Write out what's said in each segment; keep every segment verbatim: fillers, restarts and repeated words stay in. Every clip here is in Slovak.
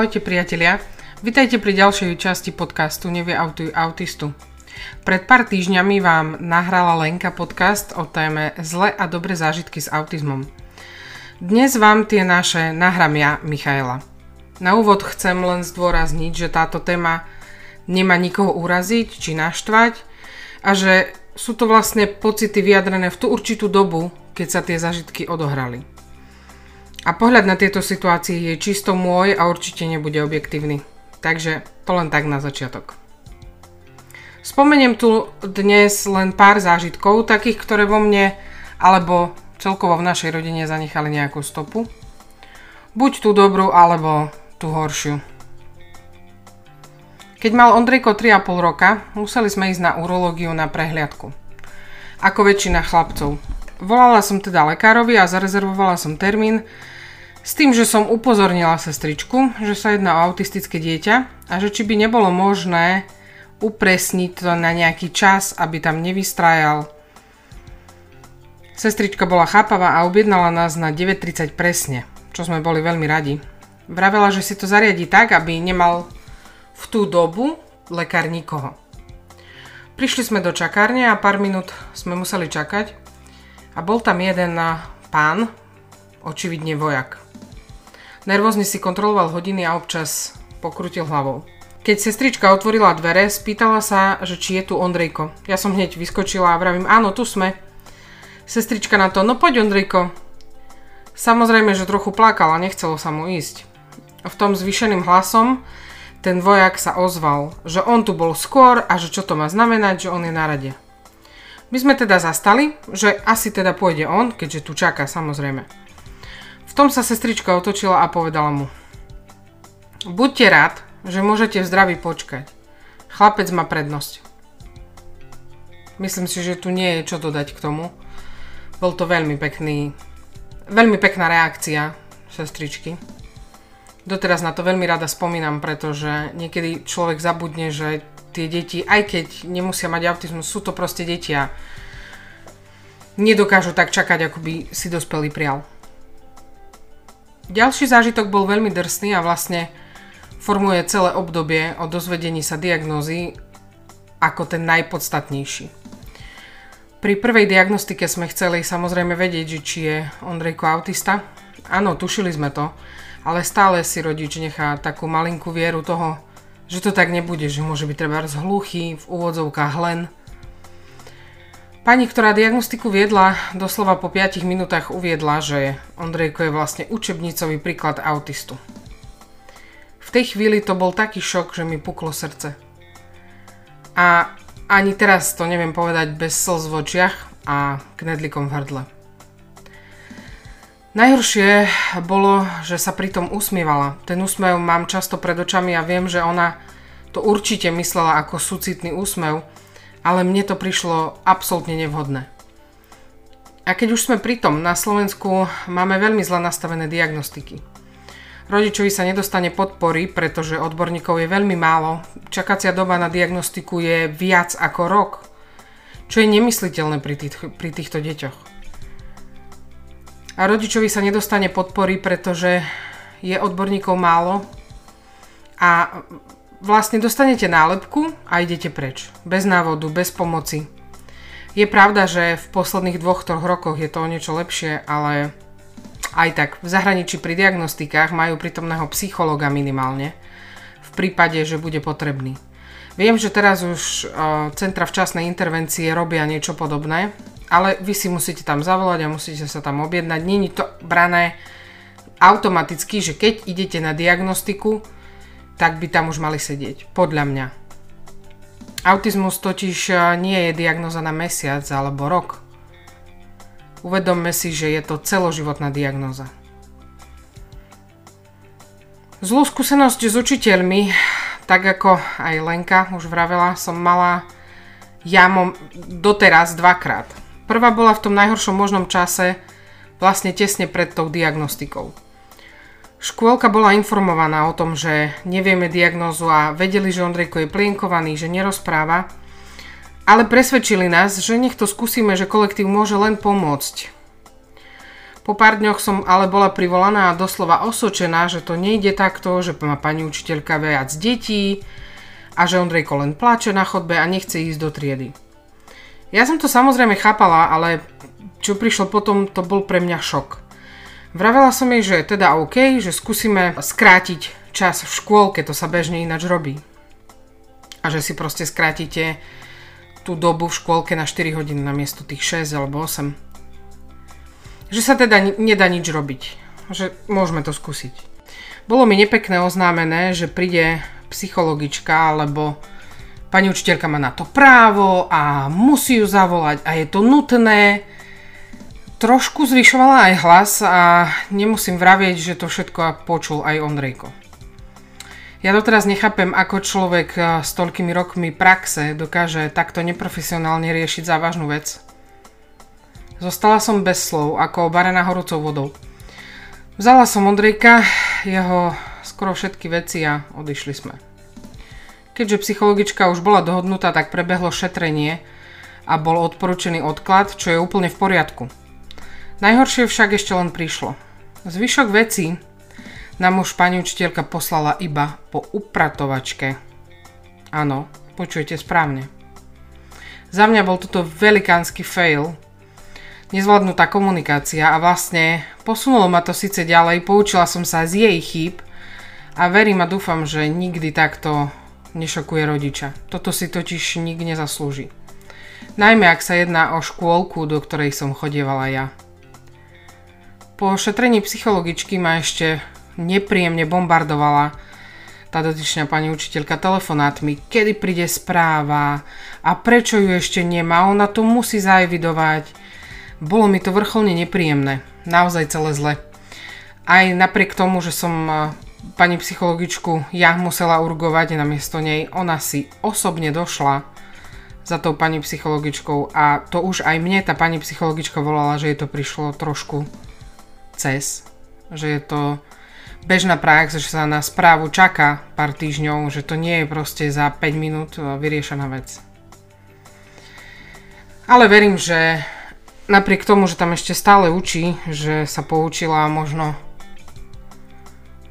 Ahojte priatelia, vitajte pri ďalšej časti podcastu Nevyautuj autistu. Pred pár týždňami vám nahrala Lenka podcast o téme zlé a dobré zážitky s autizmom. Dnes vám tie naše nahrám ja, Michaela. Na úvod chcem len zdôrazniť, že táto téma nemá nikoho uraziť či naštvať a že sú to vlastne pocity vyjadrené v tú určitú dobu, keď sa tie zážitky odohrali. A pohľad na tieto situácie je čisto môj a určite nebude objektívny. Takže to len tak na začiatok. Spomeniem tu dnes len pár zážitkov, takých, ktoré vo mne alebo celkovo v našej rodine zanechali nejakú stopu. Buď tú dobrú, alebo tú horšiu. Keď mal Ondrejko tri a pol roka, museli sme ísť na urológiu na prehliadku. Ako väčšina chlapcov. Volala som teda lekárovi a zarezervovala som termín s tým, že som upozornila sestričku, že sa jedná o autistické dieťa a že či by nebolo možné upresniť to na nejaký čas, aby tam nevystrájal. Sestrička bola chápavá a objednala nás na deväť tridsať presne, čo sme boli veľmi radi. Vravela, že si to zariadi tak, aby nemal v tú dobu lekár nikoho. Prišli sme do čakárne a pár minút sme museli čakať. A bol tam jeden pán, očividne vojak. Nervózne si kontroloval hodiny a občas pokrutil hlavou. Keď sestrička otvorila dvere, spýtala sa, že či je tu Ondrejko. Ja som hneď vyskočila a vravím, áno, tu sme. Sestrička na to, no poď Ondrejko. Samozrejme, že trochu plakala, nechcelo sa mu ísť. V tom zvýšeným hlasom ten vojak sa ozval, že on tu bol skôr a že čo to má znamenať, že on je na rade. My sme teda zastali, že asi teda pôjde on, keďže tu čaká, samozrejme. V tom sa sestrička otočila a povedala mu: Buďte rád, že môžete v zdraví počkať. Chlapec má prednosť. Myslím si, že tu nie je čo dodať k tomu. Bol to veľmi pekný, veľmi pekná reakcia sestričky. Doteraz na to veľmi rada spomínam, pretože niekedy človek zabudne, že tie deti, aj keď nemusia mať autizmus, sú to proste deti a nedokážu tak čakať, ako by si dospelý prial. Ďalší zážitok bol veľmi drsný a vlastne formuje celé obdobie o dozvedení sa diagnózy ako ten najpodstatnejší. Pri prvej diagnostike sme chceli samozrejme vedieť, či je Ondrejko autista. Áno, tušili sme to, ale stále si rodič nechá takú malinkú vieru toho, že to tak nebude, že môže byť trebárs hluchý, v úvodzovkách len. Pani, ktorá diagnostiku viedla, doslova po piatich minútach uviedla, že Ondrejko je vlastne učebnicový príklad autistu. V tej chvíli to bol taký šok, že mi puklo srdce. A ani teraz to neviem povedať bez slz v očiach a knedlikom v hrdle. Najhoršie bolo, že sa pritom usmievala. Ten úsmev mám často pred očami a viem, že ona to určite myslela ako súcitný úsmev, ale mne to prišlo absolútne nevhodné. A keď už sme pritom, na Slovensku máme veľmi zle nastavené diagnostiky. Rodičovi sa nedostane podpory, pretože odborníkov je veľmi málo. Čakacia doba na diagnostiku je viac ako rok, čo je nemysliteľné pri, tých, pri týchto deťoch. A rodičovi sa nedostane podpory, pretože je odborníkov málo a vlastne dostanete nálepku a idete preč. Bez návodu, bez pomoci. Je pravda, že v posledných dvoch, troch rokoch je to o niečo lepšie, ale aj tak v zahraničí pri diagnostikách majú prítomného psychológa minimálne v prípade, že bude potrebný. Viem, že teraz už centra včasnej intervencie robia niečo podobné, ale vy si musíte tam zavolať a musíte sa tam objednať. Nie je to brané automaticky, že keď idete na diagnostiku, tak by tam už mali sedieť, podľa mňa. Autizmus totiž nie je diagnoza na mesiac alebo rok. Uvedomme si, že je to celoživotná diagnoza. Zlú skúsenosť s učiteľmi, tak ako aj Lenka už vravela, som mala ja mám doteraz dvakrát. Prvá bola v tom najhoršom možnom čase, vlastne tesne pred tou diagnostikou. Škôlka bola informovaná o tom, že nevieme diagnózu a vedeli, že Ondrejko je plienkovaný, že nerozpráva, ale presvedčili nás, že nech to skúsime, že kolektív môže len pomôcť. Po Po pár dňoch som ale bola privolaná a doslova osočená, že to nejde takto, že má pani učiteľka viac detí a že Ondrejko len pláče na chodbe a nechce ísť do triedy. Ja som to samozrejme chápala, ale čo prišlo potom, to bol pre mňa šok. Vravela som jej, že teda OK, že skúsime skrátiť čas v škôlke, to sa bežne ináč robí. A že si proste skrátite tú dobu v škôlke na štyri hodiny namiesto tých šesť alebo osem. Že sa teda nedá nič robiť, že môžeme to skúsiť. Bolo mi nepekné oznámené, že príde psychologička, lebo pani učiteľka má na to právo a musí ju zavolať a je to nutné. Trošku zvyšovala aj hlas a nemusím vravieť, že to všetko počul aj Ondrejko. Ja doteraz nechápem, ako človek s toľkými rokmi praxe dokáže takto neprofesionálne riešiť závažnú vec. Zostala som bez slov, ako obarená horúcou vodou. Vzala som Ondrejka, jeho skoro všetky veci a odišli sme. Keďže psychologička už bola dohodnutá, tak prebehlo šetrenie a bol odporúčený odklad, čo je úplne v poriadku. Najhoršie však ešte len prišlo. Zvyšok vecí nám už pani učiteľka poslala iba po upratovačke. Áno, počujete správne. Za mňa bol toto velikánsky fail, nezvládnutá komunikácia a vlastne posunulo ma to síce ďalej, poučila som sa z jej chýb a verím a dúfam, že nikdy takto nešokuje rodiča. Toto si totiž nikto nezaslúži. Najmä ak sa jedná o škôlku, do ktorej som chodievala ja. Po šetrení psychologičky ma ešte nepríjemne bombardovala tá dotyčná pani učiteľka telefonátmi, kedy príde správa a prečo ju ešte nemá, ona to musí zaevidovať. Bolo mi to vrcholne nepríjemné, naozaj celé zle. Aj napriek tomu, že som pani psychologičku ja musela urgovať namiesto nej, ona si osobne došla za tou pani psychologičkou a to už aj mne tá pani psychologička volala, že jej to prišlo trošku cez, že je to bežná prax, že sa na správu čaká pár týždňov, že to nie je proste za päť minút vyriešená vec. Ale verím, že napriek tomu, že tam ešte stále učí, že sa poučila a možno,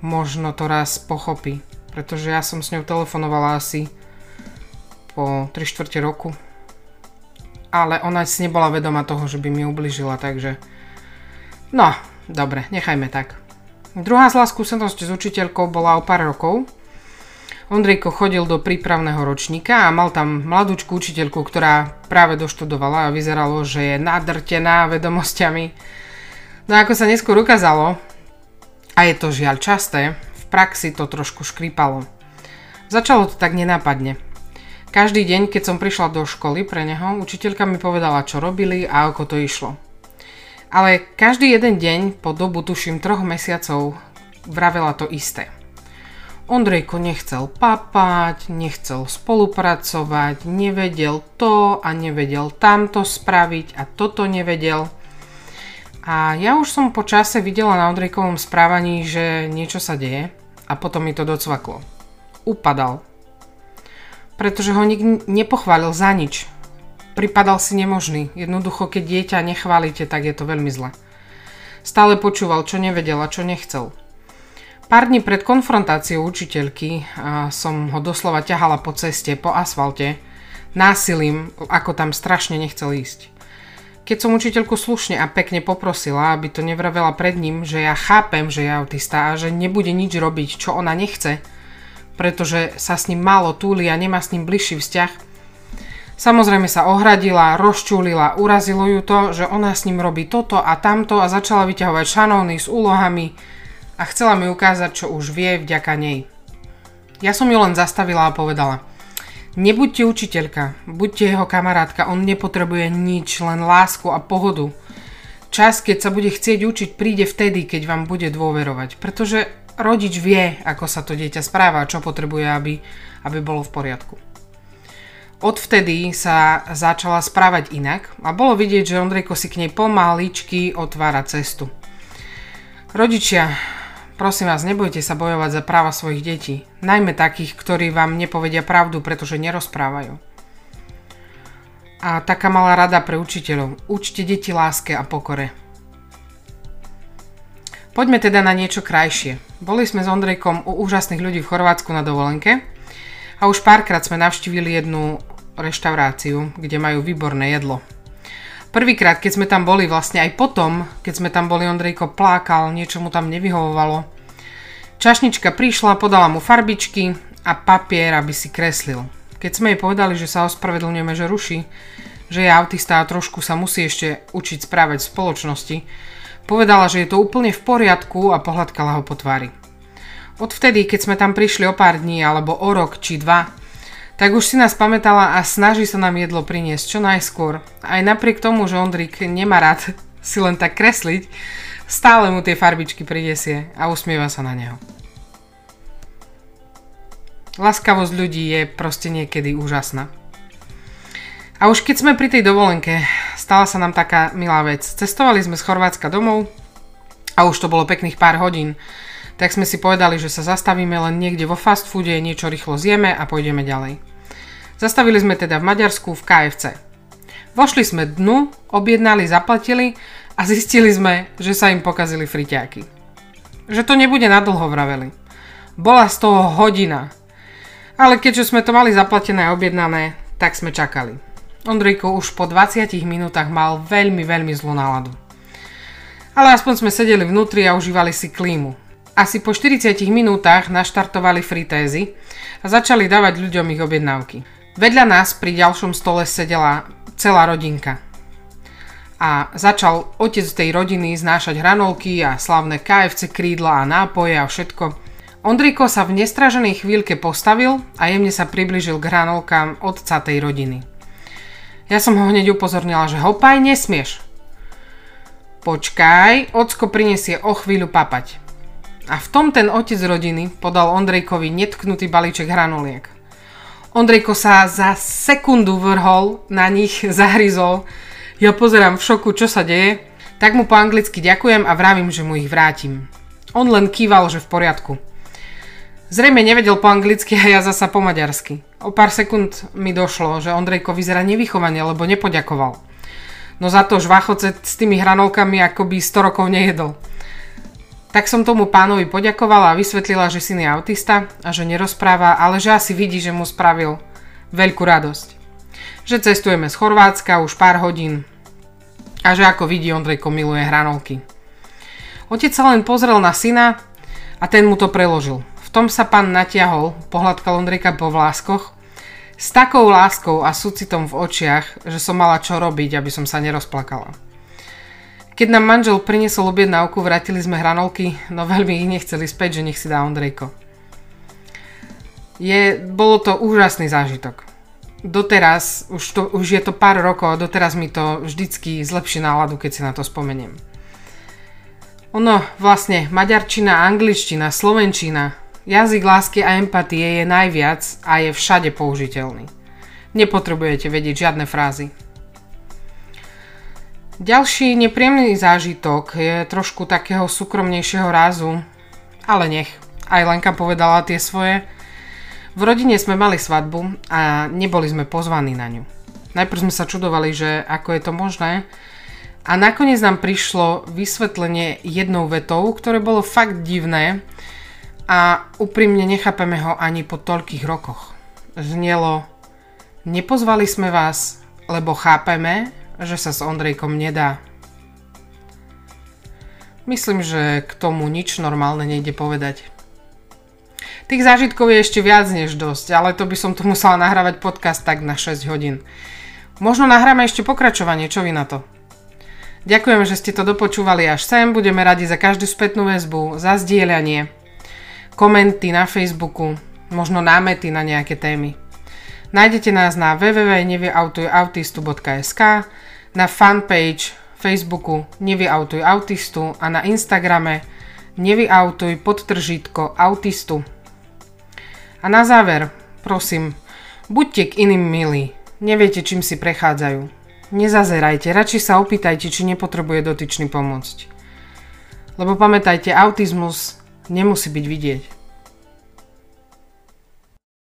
možno to raz pochopí. Pretože ja som s ňou telefonovala asi po tri štvrte roku. Ale ona si nebola vedomá toho, že by mi ublížila, takže no, dobre, nechajme tak. Druhá zlá skúsenosť s učiteľkou bola o pár rokov. Ondrejko chodil do prípravného ročníka a mal tam mladúčku učiteľku, ktorá práve doštudovala a vyzeralo, že je nadrtená vedomosťami. No ako sa neskôr ukázalo, a je to žiaľ časté, v praxi to trošku škrípalo. Začalo to tak nenápadne. Každý deň, keď som prišla do školy pre neho, učiteľka mi povedala, čo robili a ako to išlo. Ale každý jeden deň, po dobu tuším troch mesiacov, vravela to isté. Ondrejko nechcel papať, nechcel spolupracovať, nevedel to a nevedel tamto spraviť a toto nevedel. A ja už som po čase videla na Ondrejkovom správaní, že niečo sa deje a potom mi to docvaklo. Upadal. Pretože ho nikto nepochválil za nič. Pripadal si nemožný. Jednoducho, keď dieťa nechválite, tak je to veľmi zle. Stále počúval, čo nevedel a čo nechcel. Pár dní pred konfrontáciou učiteľky som ho doslova ťahala po ceste, po asfalte, násilím, ako tam strašne nechcel ísť. Keď som učiteľku slušne a pekne poprosila, aby to nevravela pred ním, že ja chápem, že je autista a že nebude nič robiť, čo ona nechce, pretože sa s ním málo túli a nemá s ním bližší vzťah, samozrejme sa ohradila, rozčúlila, urazilo ju to, že ona s ním robí toto a tamto a začala vyťahovať šanóny s úlohami, a chcela mi ukázať, čo už vie vďaka nej. Ja som ju len zastavila a povedala: nebuďte učiteľka, buďte jeho kamarátka, on nepotrebuje nič, len lásku a pohodu. Čas, keď sa bude chcieť učiť, príde vtedy, keď vám bude dôverovať, pretože rodič vie, ako sa to dieťa správa a čo potrebuje, aby, aby bolo v poriadku. Odvtedy sa začala správať inak a bolo vidieť, že Ondrejko si k nej pomaličky otvára cestu. Rodičia, prosím vás, nebojte sa bojovať za práva svojich detí, najmä takých, ktorí vám nepovedia pravdu, pretože nerozprávajú. A taká malá rada pre učiteľov. Učte deti láske a pokore. Poďme teda na niečo krajšie. Boli sme s Ondrejkom u úžasných ľudí v Chorvátsku na dovolenke a už párkrát sme navštívili jednu reštauráciu, kde majú výborné jedlo. Prvýkrát, keď sme tam boli, vlastne aj potom, keď sme tam boli, Ondrejko plákal, niečo mu tam nevyhovovalo. Čašnička prišla, podala mu farbičky a papier, aby si kreslil. Keď sme jej povedali, že sa ospravedlňujeme, že ruší, že je autista a trošku sa musí ešte učiť správať v spoločnosti, povedala, že je to úplne v poriadku a pohľadkala ho po tvári. Odvtedy, keď sme tam prišli o pár dní alebo o rok či dva, tak už si nás pamätala a snaží sa nám jedlo priniesť čo najskôr. Aj napriek tomu, že Ondrik nemá rád si len tak kresliť, stále mu tie farbičky prinesie a usmieva sa na neho. Láskavosť ľudí je proste niekedy úžasná. A už keď sme pri tej dovolenke, stala sa nám taká milá vec. Cestovali sme z Chorvátska domov a už to bolo pekných pár hodín. Tak sme si povedali, že sa zastavíme len niekde vo fast foode, niečo rýchlo zjeme a pôjdeme ďalej. Zastavili sme teda v Maďarsku v ká ef cé. Vošli sme dnu, objednali, zaplatili a zistili sme, že sa im pokazili friťáky. Že to nebude nadlho, vraveli. Bola z toho hodina. Ale keďže sme to mali zaplatené a objednané, tak sme čakali. Ondrejko už po dvadsiatich minútach mal veľmi, veľmi zlú náladu. Ale aspoň sme sedeli vnútri a užívali si klímu. Asi po štyridsiatich minútach naštartovali fritézy a začali dávať ľuďom ich objednávky. Vedľa nás pri ďalšom stole sedela celá rodinka. A začal otec tej rodiny znášať hranolky a slavné ká ef cé krídla a nápoje a všetko. Ondrejko sa v nestraženej chvíľke postavil a jemne sa priblížil k hranolkám otca tej rodiny. Ja som ho hneď upozornila, že hopaj, nesmieš. Počkaj, ocko prinesie o chvíľu papať. A v tom ten otec rodiny podal Ondrejkovi netknutý balíček hranoliek. Ondrejko sa za sekundu vrhol, na nich zahryzol. Ja pozerám v šoku, čo sa deje. Tak mu po anglicky ďakujem a vravím, že mu ich vrátim. On len kýval, že v poriadku. Zrejme nevedel po anglicky a ja zasa po maďarsky. O pár sekúnd mi došlo, že Ondrejko vyzerá nevychovane, lebo nepoďakoval. No za to žvachoce s tými hranolkami akoby sto rokov nejedol. Tak som tomu pánovi poďakovala a vysvetlila, že syn je autista a že nerozpráva, ale že asi vidí, že mu spravil veľkú radosť. Že cestujeme z Chorvátska už pár hodín a že ako vidí, Ondrejko miluje hranolky. Otec sa len pozrel na syna a ten mu to preložil. V tom sa pán natiahol, pohľadkal Ondrejka po vláskoch s takou láskou a súcitom v očiach, že som mala čo robiť, aby som sa nerozplakala. Keď nám manžel priniesol objednávku, vrátili sme hranolky, no veľmi ich nechceli späť, že nech si dá Ondrejko. Je, bolo to úžasný zážitok. Doteraz, už, to, už je to pár rokov a doteraz mi to vždycky zlepší náladu, keď si na to spomeniem. Ono vlastne, maďarčina, angličtina, slovenčina, jazyk lásky a empatie je najviac a je všade použiteľný. Nepotrebujete vedieť žiadne frázy. Ďalší nepríjemný zážitok je trošku takého súkromnejšieho rázu, ale nech, aj Lenka povedala tie svoje. V rodine sme mali svadbu a neboli sme pozvaní na ňu. Najprv sme sa čudovali, že ako je to možné a nakoniec nám prišlo vysvetlenie jednou vetou, ktoré bolo fakt divné a úprimne nechápeme ho ani po toľkých rokoch. Znelo, nepozvali sme vás, lebo chápeme, že sa s Ondrejkom nedá. Myslím, že k tomu nič normálne nejde povedať. Tých zážitkov je ešte viac než dosť, ale to by som tu musela nahrávať podcast tak na šesť hodín. Možno nahráme ešte pokračovanie, čo vy na to? Ďakujem, že ste to dopočúvali až sem, budeme radi za každú spätnú väzbu, za zdieľanie, komenty na Facebooku, možno námety na nejaké témy. Nájdete nás na www bodka nevyautujautistu bodka es ká, na fanpage Facebooku Nevyautuj autistu a na Instagrame Nevyautuj podtržítko autistu. A na záver, prosím, buďte k iným milí, neviete, čím si prechádzajú. Nezazerajte, radšej sa opýtajte, či nepotrebuje dotyčný pomôcť. Lebo pamätajte, autizmus nemusí byť vidieť.